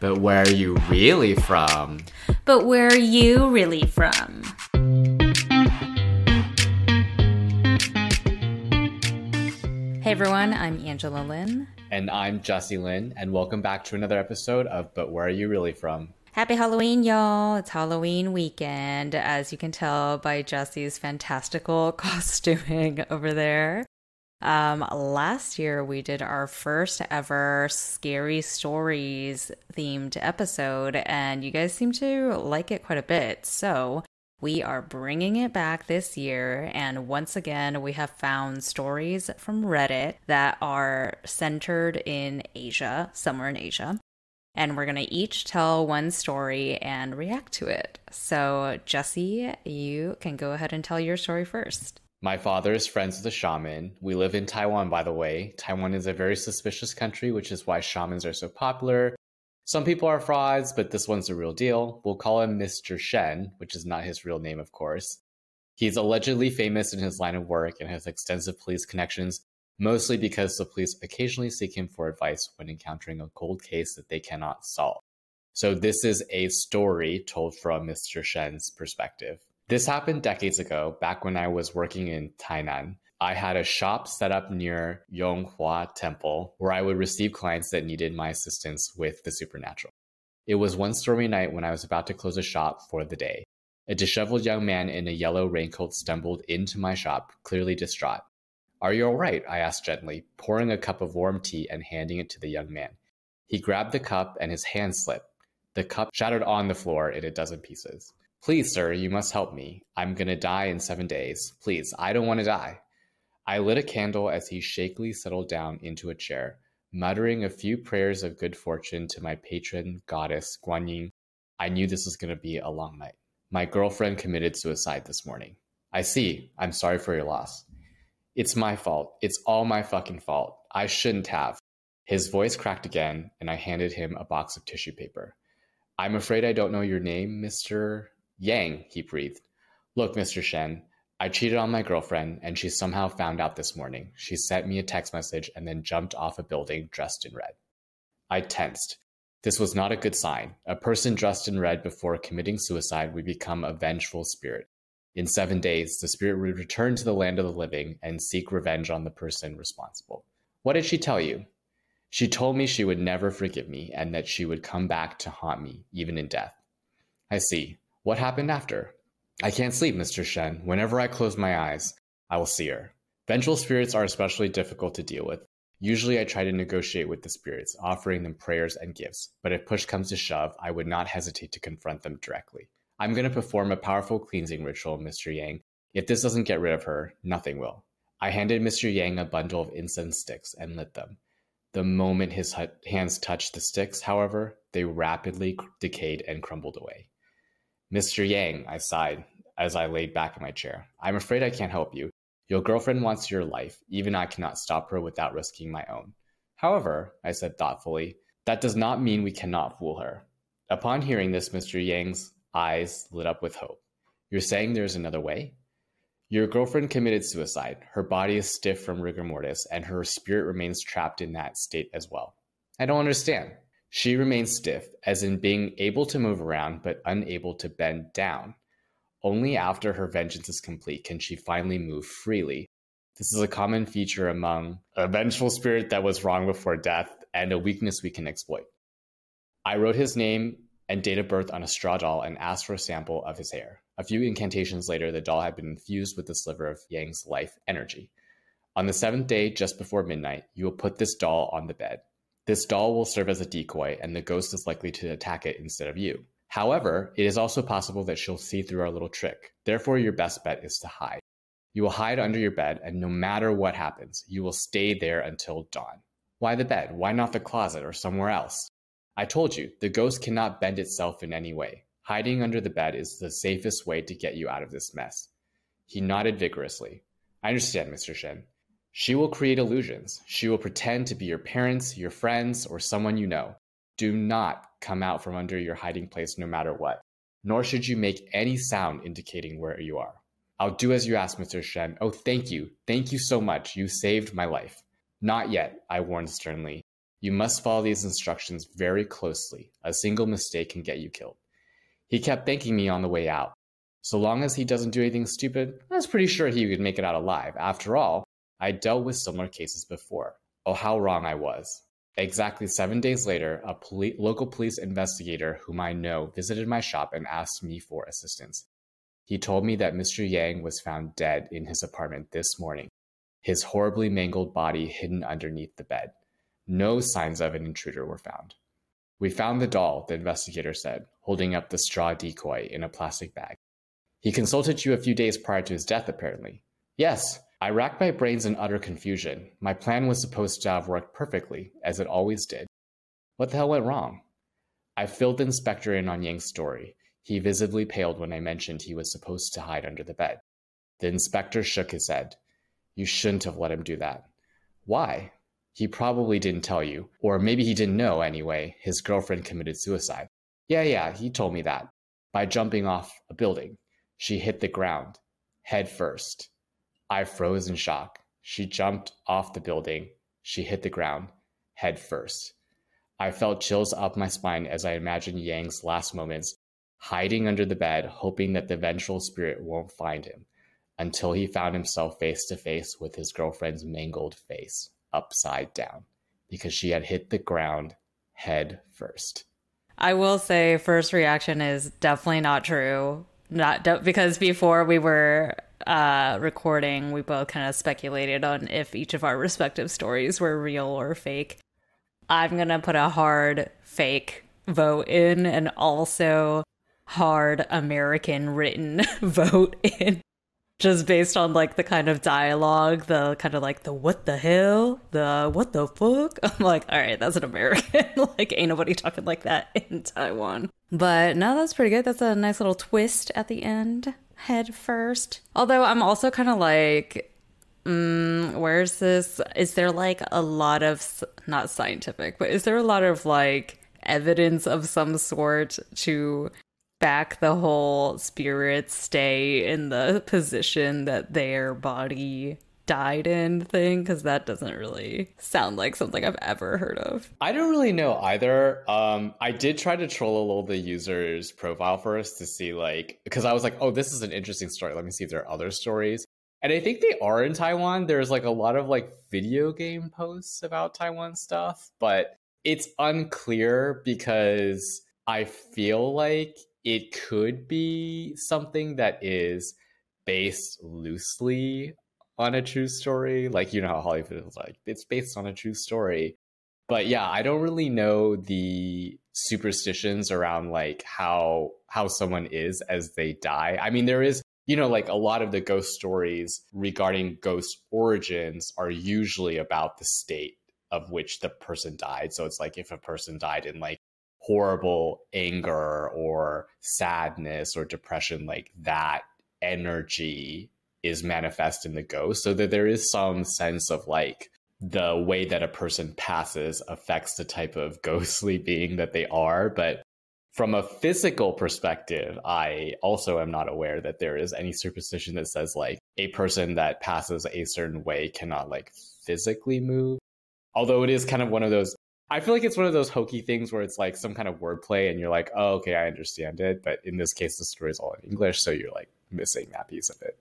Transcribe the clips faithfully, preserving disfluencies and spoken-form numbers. But where are you really from? But where are you really from? Hey everyone, I'm Angela Lynn. And I'm Jesse Lynn, and welcome back to another episode of But Where Are You Really From? Happy Halloween, y'all. It's Halloween weekend, as you can tell by Jesse's fantastical costuming over there. Um, last year, we did our first ever Scary Stories themed episode, and you guys seem to like it quite a bit. So we are bringing it back this year, and once again, we have found stories from Reddit that are centered in Asia, somewhere in Asia. And we're going to each tell one story and react to it. So, Jesse, you can go ahead and tell your story first. My father is friends with a shaman. We live in Taiwan, by the way. Taiwan is a very suspicious country, which is why shamans are so popular. Some people are frauds, but this one's the real deal. We'll call him Mister Shen, which is not his real name, of course. He's allegedly famous in his line of work and has extensive police connections, mostly because the police occasionally seek him for advice when encountering a cold case that they cannot solve. So this is a story told from Mister Shen's perspective. This happened decades ago, back when I was working in Tainan. I had a shop set up near Yonghua Temple, where I would receive clients that needed my assistance with the supernatural. It was one stormy night when I was about to close the shop for the day. A disheveled young man in a yellow raincoat stumbled into my shop, clearly distraught. "Are you all right?" I asked gently, pouring a cup of warm tea and handing it to the young man. He grabbed the cup and his hand slipped. The cup shattered on the floor in a dozen pieces. "Please, sir, you must help me. I'm going to die in seven days. Please, I don't want to die." I lit a candle as he shakily settled down into a chair, muttering a few prayers of good fortune to my patron goddess, Guanyin. I knew this was going to be a long night. "My girlfriend committed suicide this morning." "I see. I'm sorry for your loss." "It's my fault. It's all my fucking fault. I shouldn't have." His voice cracked again, and I handed him a box of tissue paper. "I'm afraid I don't know your name, Mister Yang," he breathed. "Look, Mister Shen, I cheated on my girlfriend, and she somehow found out this morning. She sent me a text message and then jumped off a building dressed in red." I tensed. This was not a good sign. A person dressed in red before committing suicide would become a vengeful spirit. In seven days, the spirit would return to the land of the living and seek revenge on the person responsible. "What did she tell you?" "She told me she would never forgive me and that she would come back to haunt me, even in death." "I see. What happened after?" "I can't sleep, Mister Shen. Whenever I close my eyes, I will see her." Vengeful spirits are especially difficult to deal with. Usually I try to negotiate with the spirits, offering them prayers and gifts, but if push comes to shove, I would not hesitate to confront them directly. "I'm going to perform a powerful cleansing ritual, Mister Yang. If this doesn't get rid of her, nothing will." I handed Mister Yang a bundle of incense sticks and lit them. The moment his hands touched the sticks, however, they rapidly decayed and crumbled away. "Mister Yang," I sighed as I laid back in my chair, "I'm afraid I can't help you. Your girlfriend wants your life. Even I cannot stop her without risking my own. However," I said thoughtfully, "that does not mean we cannot fool her." Upon hearing this, Mister Yang's eyes lit up with hope. "You're saying there's another way?" "Your girlfriend committed suicide. Her body is stiff from rigor mortis, and her spirit remains trapped in that state as well." "I don't understand." "She remains stiff, as in being able to move around, but unable to bend down. Only after her vengeance is complete can she finally move freely. This is a common feature among a vengeful spirit that was wrong before death, and a weakness we can exploit." I wrote his name and date of birth on a straw doll and asked for a sample of his hair. A few incantations later, the doll had been infused with the sliver of Yang's life energy. "On the seventh day, just before midnight, you will put this doll on the bed. This doll will serve as a decoy, and the ghost is likely to attack it instead of you. However, it is also possible that she'll see through our little trick. Therefore, your best bet is to hide. You will hide under your bed, and no matter what happens, you will stay there until dawn." "Why the bed? Why not the closet or somewhere else?" "I told you, the ghost cannot bend itself in any way. Hiding under the bed is the safest way to get you out of this mess." He nodded vigorously. "I understand, Mister Shen. She will create illusions. She will pretend to be your parents, your friends, or someone you know. Do not come out from under your hiding place no matter what, nor should you make any sound indicating where you are." "I'll do as you ask, Mister Shen. Oh, thank you. Thank you so much. You saved my life." "Not yet," I warned sternly. You must follow these instructions very closely. A single mistake can get you killed. He kept thanking me on the way out. So long as he doesn't do anything stupid, I was pretty sure he would make it out alive. After all, I dealt with similar cases before. Oh, how wrong I was. Exactly seven days later, a poli- local police investigator whom I know visited my shop and asked me for assistance. He told me that Mister Yang was found dead in his apartment this morning, his horribly mangled body hidden underneath the bed. No signs of an intruder were found. We found the doll, the investigator said, holding up the straw decoy in a plastic bag. He consulted you a few days prior to his death, apparently. Yes, I racked my brains in utter confusion. My plan was supposed to have worked perfectly, as it always did. What the hell went wrong? I filled the inspector in on Yang's story. He visibly paled when I mentioned he was supposed to hide under the bed. The inspector shook his head. You shouldn't have let him do that. Why? He probably didn't tell you, or maybe he didn't know anyway. His girlfriend committed suicide. Yeah, yeah, he told me that. By jumping off a building. She hit the ground, head first. I froze in shock. She jumped off the building. She hit the ground, head first. I felt chills up my spine as I imagined Yang's last moments, hiding under the bed, hoping that the vengeful spirit won't find him, until he found himself face to face with his girlfriend's mangled face, upside down, because she had hit the ground head first. I will say, first reaction is definitely not true. Not do- because before we were uh, recording, we both kind of speculated on if each of our respective stories were real or fake. I'm going to put a hard fake vote in, and also hard American written vote in, just based on like the kind of dialogue, the kind of like the what the hell, the what the fuck. I'm like, all right, that's an American. Like, ain't nobody talking like that in Taiwan. But no, that's pretty good. That's a nice little twist at the end, head first. Although I'm also kind of like, mm, where's this? Is there like a lot of, not scientific, but is there a lot of like evidence of some sort to back the whole spirits stay in the position that their body died in thing? Because that doesn't really sound like something I've ever heard of. I don't really know either. Um, I did try to troll a little the user's profile first to see, like, because I was like, oh, this is an interesting story. Let me see if there are other stories. And I think they are in Taiwan. There's like a lot of like video game posts about Taiwan stuff, but it's unclear because I feel like it could be something that is based loosely on a true story. Like, you know how Hollywood is like, it's based on a true story. But yeah, I don't really know the superstitions around like how how someone is as they die. I mean, there is, you know, like a lot of the ghost stories regarding ghost origins are usually about the state of which the person died. So it's like if a person died in like horrible anger or sadness or depression, like that energy is manifest in the ghost, so that there is some sense of like the way that a person passes affects the type of ghostly being that they are. But from a physical perspective, I also am not aware that there is any superstition that says like a person that passes a certain way cannot like physically move. Although it is kind of one of those, I feel like it's one of those hokey things where it's like some kind of wordplay and you're like, oh, okay, I understand it. But in this case, the story is all in English, so you're like missing that piece of it.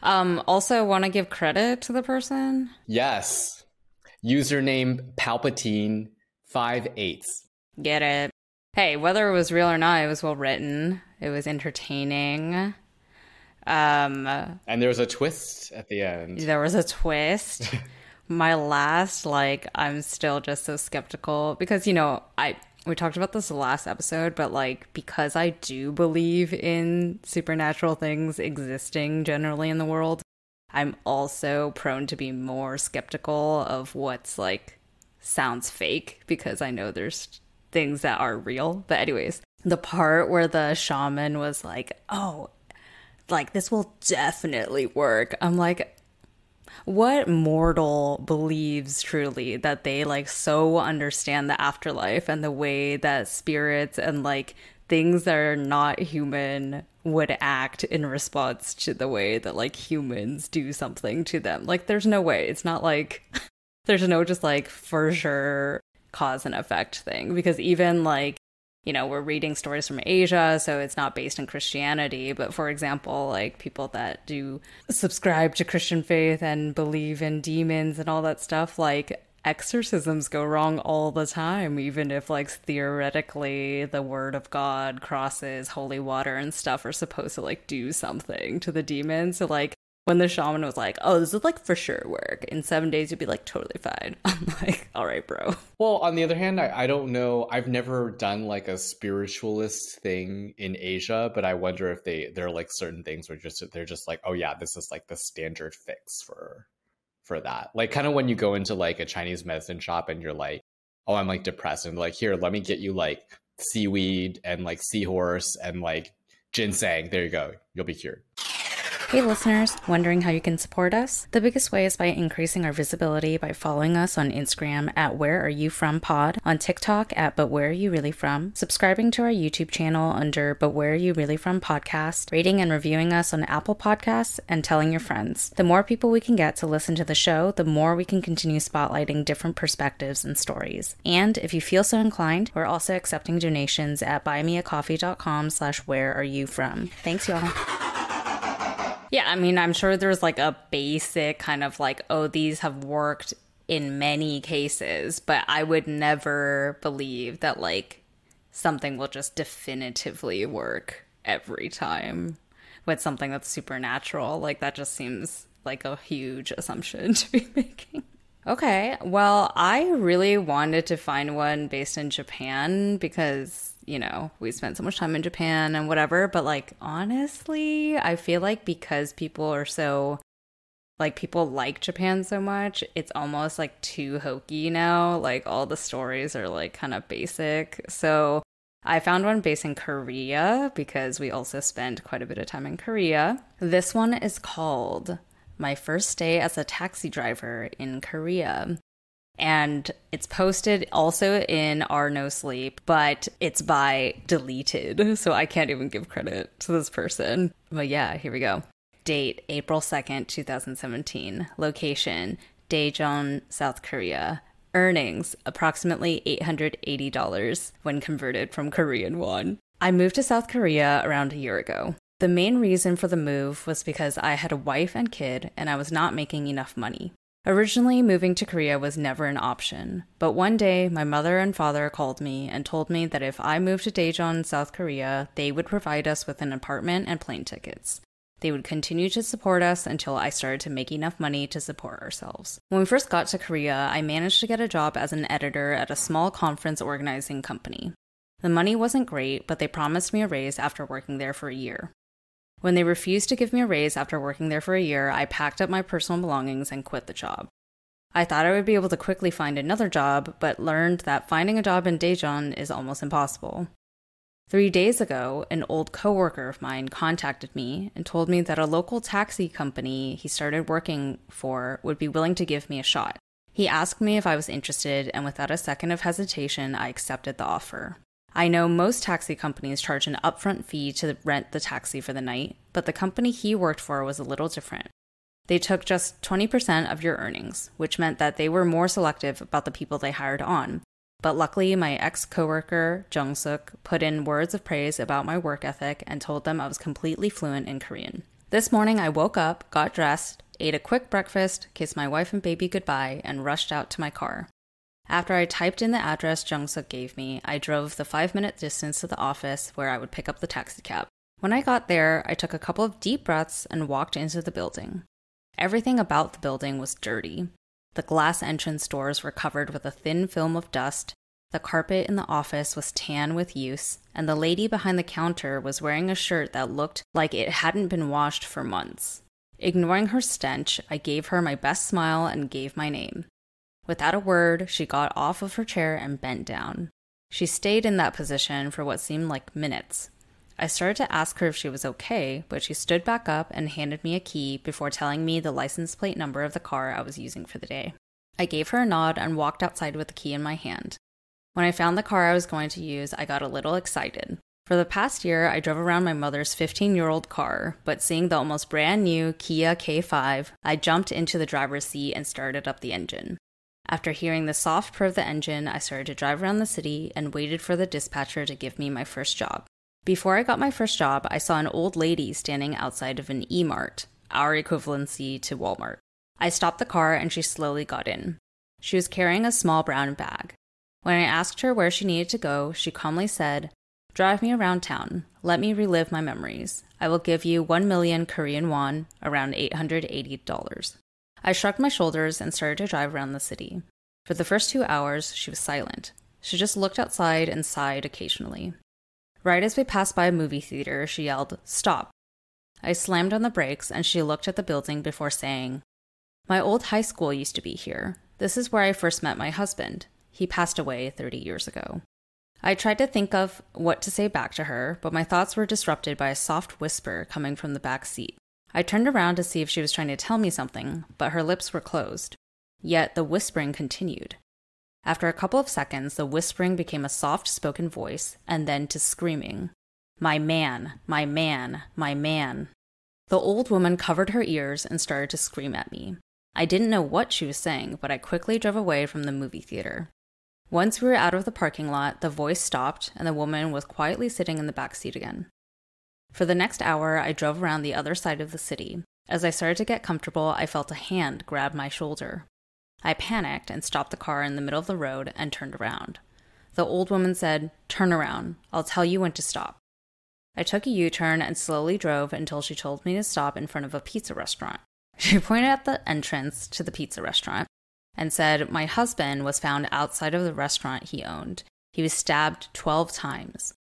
Um, also, want to give credit to the person? Yes. Username Palpatine eight eight eight eight. Get it. Hey, whether it was real or not, it was well written. It was entertaining. Um, and there was a twist at the end. There was a twist. My last, like, I'm still just so skeptical because, you know, I we talked about this last episode, but like, because I do believe in supernatural things existing generally in the world, I'm also prone to be more skeptical of what's like sounds fake, because I know there's things that are real. But anyways, the part where the shaman was like, oh, like this will definitely work. I'm like, what mortal believes truly that they like so understand the afterlife and the way that spirits and like things that are not human would act in response to the way that like humans do something to them? Like, there's no way. It's not like there's no just like for sure cause and effect thing, because even like, you know, we're reading stories from Asia, so it's not based in Christianity. But for example, like people that do subscribe to Christian faith and believe in demons and all that stuff, like exorcisms go wrong all the time, even if like theoretically the word of God, crosses, holy water and stuff are supposed to like do something to the demons. So like when the shaman was like, oh, this is like for sure work, in seven days you'd be like totally fine. I'm like, all right, bro. Well, on the other hand, I, I don't know. I've never done like a spiritualist thing in Asia, but I wonder if they there are like certain things where just they're just like, oh yeah, this is like the standard fix for for that. Like kind of when you go into like a Chinese medicine shop and you're like, oh, I'm like depressed, and like, here, let me get you like seaweed and like seahorse and like ginseng. There you go. You'll be cured. Hey listeners, wondering how you can support us? The biggest way is by increasing our visibility by following us on Instagram at Where Are You From Pod, on TikTok at But Where Are You Really From, subscribing to our YouTube channel under But Where Are You Really From Podcast, rating and reviewing us on Apple Podcasts, and telling your friends. The more people we can get to listen to the show, the more we can continue spotlighting different perspectives and stories. And if you feel so inclined, we're also accepting donations at buymeacoffee.com slash Where Are You From. Thanks, y'all. Yeah, I mean, I'm sure there's like a basic kind of like, oh, these have worked in many cases, but I would never believe that like something will just definitively work every time with something that's supernatural. Like that just seems like a huge assumption to be making. Okay, well, I really wanted to find one based in Japan because, you know, we spent so much time in Japan and whatever, but like honestly, I feel like because people are so like people like Japan so much, it's almost like too hokey now. Like all the stories are like kind of basic. So I found one based in Korea because we also spent quite a bit of time in Korea. This one is called My First Day as a Taxi Driver in Korea. And it's posted also in our No Sleep, but it's by Deleted, so I can't even give credit to this person. But yeah, here we go. Date, April second, twenty seventeen. Location, Daejeon, South Korea. Earnings, approximately eight hundred eighty dollars when converted from Korean won. I moved to South Korea around a year ago. The main reason for the move was because I had a wife and kid, and I was not making enough money. Originally, moving to Korea was never an option, but one day my mother and father called me and told me that if I moved to Daejeon, South Korea, they would provide us with an apartment and plane tickets. They would continue to support us until I started to make enough money to support ourselves. When we first got to Korea, I managed to get a job as an editor at a small conference organizing company. The money wasn't great, but they promised me a raise after working there for a year. When they refused to give me a raise after working there for a year, I packed up my personal belongings and quit the job. I thought I would be able to quickly find another job, but learned that finding a job in Daejeon is almost impossible. Three days ago, an old coworker of mine contacted me and told me that a local taxi company he started working for would be willing to give me a shot. He asked me if I was interested, and without a second of hesitation, I accepted the offer. I know most taxi companies charge an upfront fee to rent the taxi for the night, but the company he worked for was a little different. They took just twenty percent of your earnings, which meant that they were more selective about the people they hired on. But luckily, my ex-coworker, Jung Sook, put in words of praise about my work ethic and told them I was completely fluent in Korean. This morning, I woke up, got dressed, ate a quick breakfast, kissed my wife and baby goodbye, and rushed out to my car. After I typed in the address Jung Sook gave me, I drove the five-minute distance to the office where I would pick up the taxicab. When I got there, I took a couple of deep breaths and walked into the building. Everything about the building was dirty. The glass entrance doors were covered with a thin film of dust, the carpet in the office was tan with use, and the lady behind the counter was wearing a shirt that looked like it hadn't been washed for months. Ignoring her stench, I gave her my best smile and gave my name. Without a word, she got off of her chair and bent down. She stayed in that position for what seemed like minutes. I started to ask her if she was okay, but she stood back up and handed me a key before telling me the license plate number of the car I was using for the day. I gave her a nod and walked outside with the key in my hand. When I found the car I was going to use, I got a little excited. For the past year, I drove around my mother's fifteen-year-old car, but seeing the almost brand new Kia K five, I jumped into the driver's seat and started up the engine. After hearing the soft purr of the engine, I started to drive around the city and waited for the dispatcher to give me my first job. Before I got my first job, I saw an old lady standing outside of an E-Mart, our equivalency to Walmart. I stopped the car and she slowly got in. She was carrying a small brown bag. When I asked her where she needed to go, she calmly said, "Drive me around town. Let me relive my memories. I will give you one million Korean won, around eight hundred eighty dollars. I shrugged my shoulders and started to drive around the city. For the first two hours, she was silent. She just looked outside and sighed occasionally. Right as we passed by a movie theater, she yelled, "Stop." I slammed on the brakes and she looked at the building before saying, "My old high school used to be here. This is where I first met my husband. He passed away thirty years ago. I tried to think of what to say back to her, but my thoughts were disrupted by a soft whisper coming from the back seat. I turned around to see if she was trying to tell me something, but her lips were closed. Yet the whispering continued. After a couple of seconds, the whispering became a soft-spoken voice, and then to screaming. "My man, my man, my man." The old woman covered her ears and started to scream at me. I didn't know what she was saying, but I quickly drove away from the movie theater. Once we were out of the parking lot, the voice stopped, and the woman was quietly sitting in the back seat again. For the next hour, I drove around the other side of the city. As I started to get comfortable, I felt a hand grab my shoulder. I panicked and stopped the car in the middle of the road and turned around. The old woman said, "Turn around. I'll tell you when to stop." I took a U-turn and slowly drove until she told me to stop in front of a pizza restaurant. She pointed at the entrance to the pizza restaurant and said, "My husband was found outside of the restaurant he owned. He was stabbed twelve times.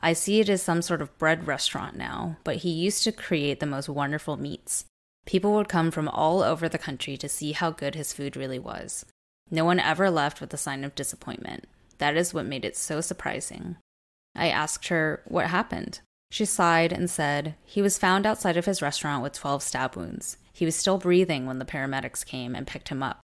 I see it as some sort of bread restaurant now, but he used to create the most wonderful meats. People would come from all over the country to see how good his food really was. No one ever left with a sign of disappointment. That is what made it so surprising." I asked her what happened. She sighed and said, "He was found outside of his restaurant with twelve stab wounds. He was still breathing when the paramedics came and picked him up.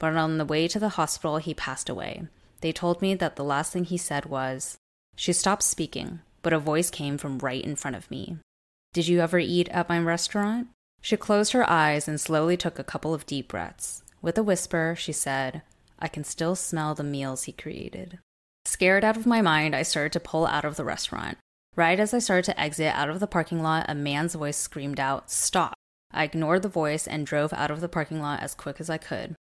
But on the way to the hospital, he passed away. They told me that the last thing he said was..." She stopped speaking, but a voice came from right in front of me. "Did you ever eat at my restaurant?" She closed her eyes and slowly took a couple of deep breaths. With a whisper, she said, "I can still smell the meals he created." Scared out of my mind, I started to pull out of the restaurant. Right as I started to exit out of the parking lot, a man's voice screamed out, "Stop!" I ignored the voice and drove out of the parking lot as quick as I could.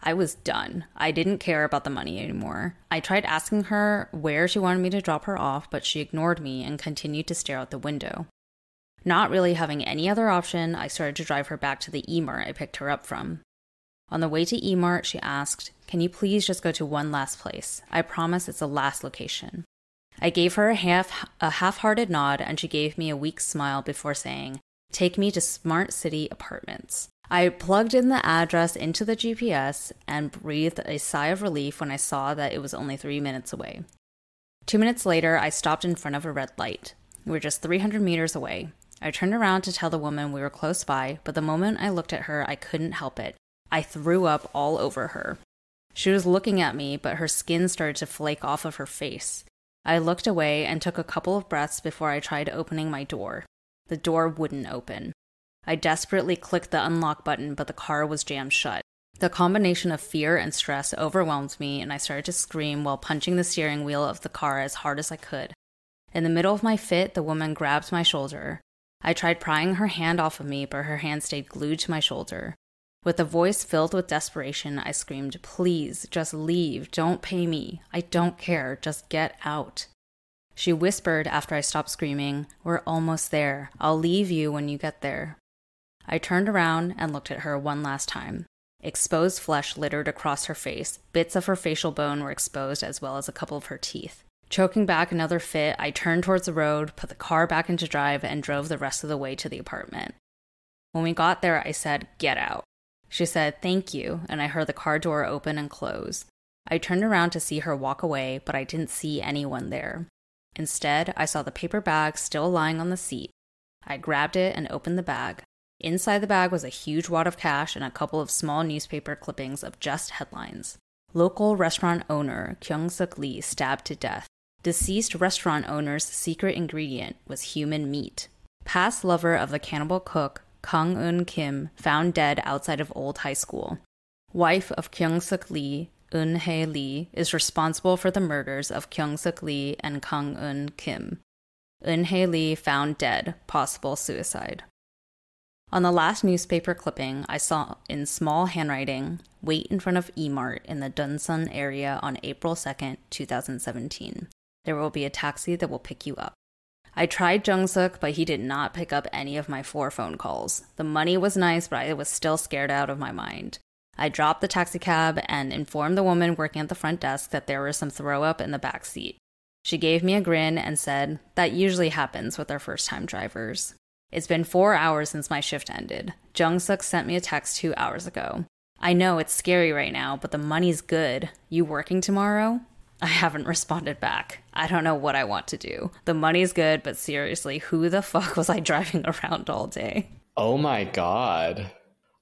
I was done. I didn't care about the money anymore. I tried asking her where she wanted me to drop her off, but she ignored me and continued to stare out the window. Not really having any other option, I started to drive her back to the E-Mart I picked her up from. On the way to E-Mart, she asked, "Can you please just go to one last place? I promise it's the last location." I gave her a, half, a half-hearted nod, and she gave me a weak smile before saying, "Take me to Smart City Apartments." I plugged in the address into the G P S and breathed a sigh of relief when I saw that it was only three minutes away. Two minutes later, I stopped in front of a red light. We were just three hundred meters away. I turned around to tell the woman we were close by, but the moment I looked at her, I couldn't help it. I threw up all over her. She was looking at me, but her skin started to flake off of her face. I looked away and took a couple of breaths before I tried opening my door. The door wouldn't open. I desperately clicked the unlock button, but the car was jammed shut. The combination of fear and stress overwhelmed me, and I started to scream while punching the steering wheel of the car as hard as I could. In the middle of my fit, the woman grabbed my shoulder. I tried prying her hand off of me, but her hand stayed glued to my shoulder. With a voice filled with desperation, I screamed, "Please, just leave. Don't pay me. I don't care. Just get out." She whispered after I stopped screaming, "We're almost there. I'll leave you when you get there." I turned around and looked at her one last time. Exposed flesh littered across her face. Bits of her facial bone were exposed, as well as a couple of her teeth. Choking back another fit, I turned towards the road, put the car back into drive, and drove the rest of the way to the apartment. When we got there, I said, "Get out." She said, "Thank you," and I heard the car door open and close. I turned around to see her walk away, but I didn't see anyone there. Instead, I saw the paper bag still lying on the seat. I grabbed it and opened the bag. Inside the bag was a huge wad of cash and a couple of small newspaper clippings of just headlines. Local restaurant owner Kyung Suk Lee stabbed to death. Deceased restaurant owner's secret ingredient was human meat. Past lover of the cannibal cook Kang Eun Kim found dead outside of old high school. wife of Kyung Suk Lee, Eun Hae Lee, is responsible for the murders of Kyung Suk Lee and Kang Eun Kim. Eun Hae Lee found dead, possible suicide. On the last newspaper clipping, I saw in small handwriting, wait in front of E-Mart in the Dunsan area on April second, twenty seventeen. There will be a taxi that will pick you up. I tried Jung Sook, but he did not pick up any of my four phone calls. The money was nice, but I was still scared out of my mind. I dropped the taxicab and informed the woman working at the front desk that there was some throw-up in the back seat. She gave me a grin and said, that usually happens with our first-time drivers. It's been four hours since my shift ended. Jung Sook sent me a text two hours ago. I know it's scary right now, but the money's good. You working tomorrow? I haven't responded back. I don't know what I want to do. The money's good, but seriously, who the fuck was I driving around all day? Oh my god.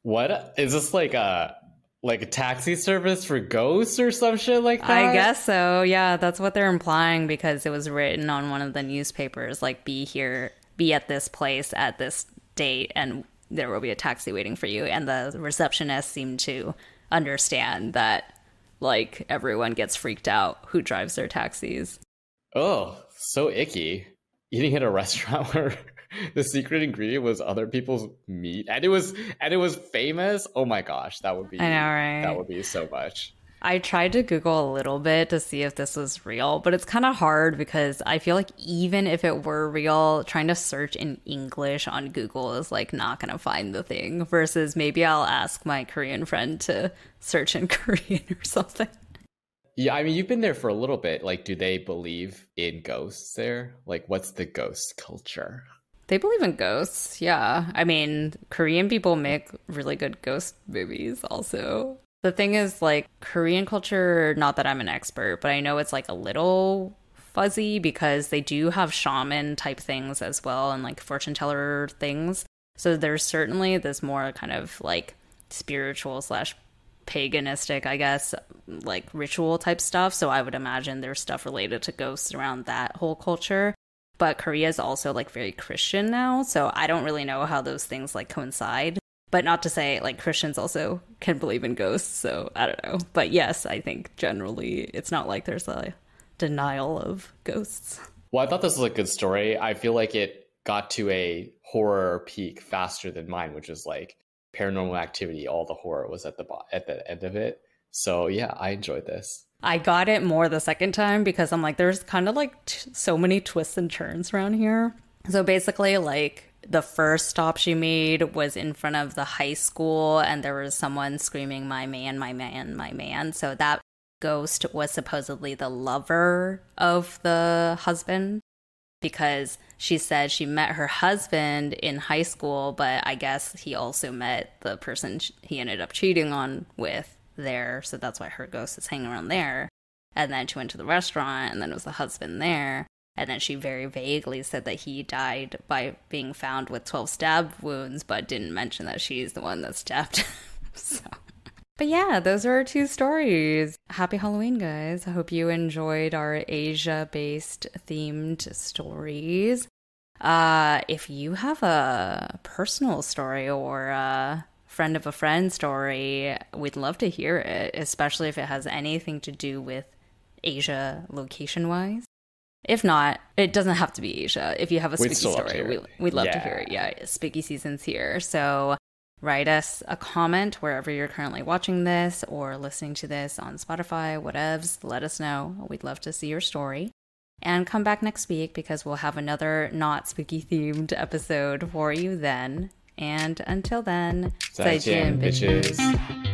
What? Is this like a like a taxi service for ghosts or some shit like that? I guess so. Yeah, that's what they're implying because it was written on one of the newspapers, like, be here. Be at this place at this date, and there will be a taxi waiting for you. And the receptionist seemed to understand that, like, everyone gets freaked out who drives their taxis. Oh, so icky. Eating at a restaurant where the secret ingredient was other people's meat, and it was and it was famous. Oh my gosh, that would be I know, right? That would be so much. I tried to Google a little bit to see if this was real, but it's kind of hard because I feel like even if it were real, trying to search in English on Google is like not going to find the thing versus maybe I'll ask my Korean friend to search in Korean or something. Yeah, I mean, you've been there for a little bit. Like, do they believe in ghosts there? Like, what's the ghost culture? They believe in ghosts, yeah. I mean, Korean people make really good ghost movies also. The thing is, like, Korean culture, not that I'm an expert, but I know it's, like, a little fuzzy because they do have shaman-type things as well and, like, fortune-teller things. So there's certainly this more kind of, like, spiritual slash paganistic, I guess, like, ritual-type stuff. So I would imagine there's stuff related to ghosts around that whole culture. But Korea is also, like, very Christian now, so I don't really know how those things, like, coincide. But not to say, like, Christians also can believe in ghosts, so I don't know. But yes, I think generally it's not like there's a denial of ghosts. Well, I thought this was a good story. I feel like it got to a horror peak faster than mine, which is like Paranormal Activity. All the horror was at the bo- at the end of it. So yeah, I enjoyed this. I got it more the second time because I'm like, there's kind of like t- so many twists and turns around here. So basically, like, the first stop she made was in front of the high school, and there was someone screaming, my man, my man, my man. So that ghost was supposedly the lover of the husband because she said she met her husband in high school, but I guess he also met the person he ended up cheating on with there. So that's why her ghost is hanging around there. And then she went to the restaurant, and then it was the husband there. And then she very vaguely said that he died by being found with twelve stab wounds, but didn't mention that she's the one that stabbed him. So. But yeah, those are our two stories. Happy Halloween, guys. I hope you enjoyed our Asia-based themed stories. Uh, if you have a personal story or a friend of a friend story, we'd love to hear it, especially if it has anything to do with Asia location-wise. If not, it doesn't have to be Asia. If you have a spooky story, we, we'd love yeah. to hear it. Yeah, spooky season's here. So write us a comment wherever you're currently watching this or listening to this on Spotify, whatevs. Let us know. We'd love to see your story. And come back next week because we'll have another not spooky themed episode for you then. And until then, 再见, bitches.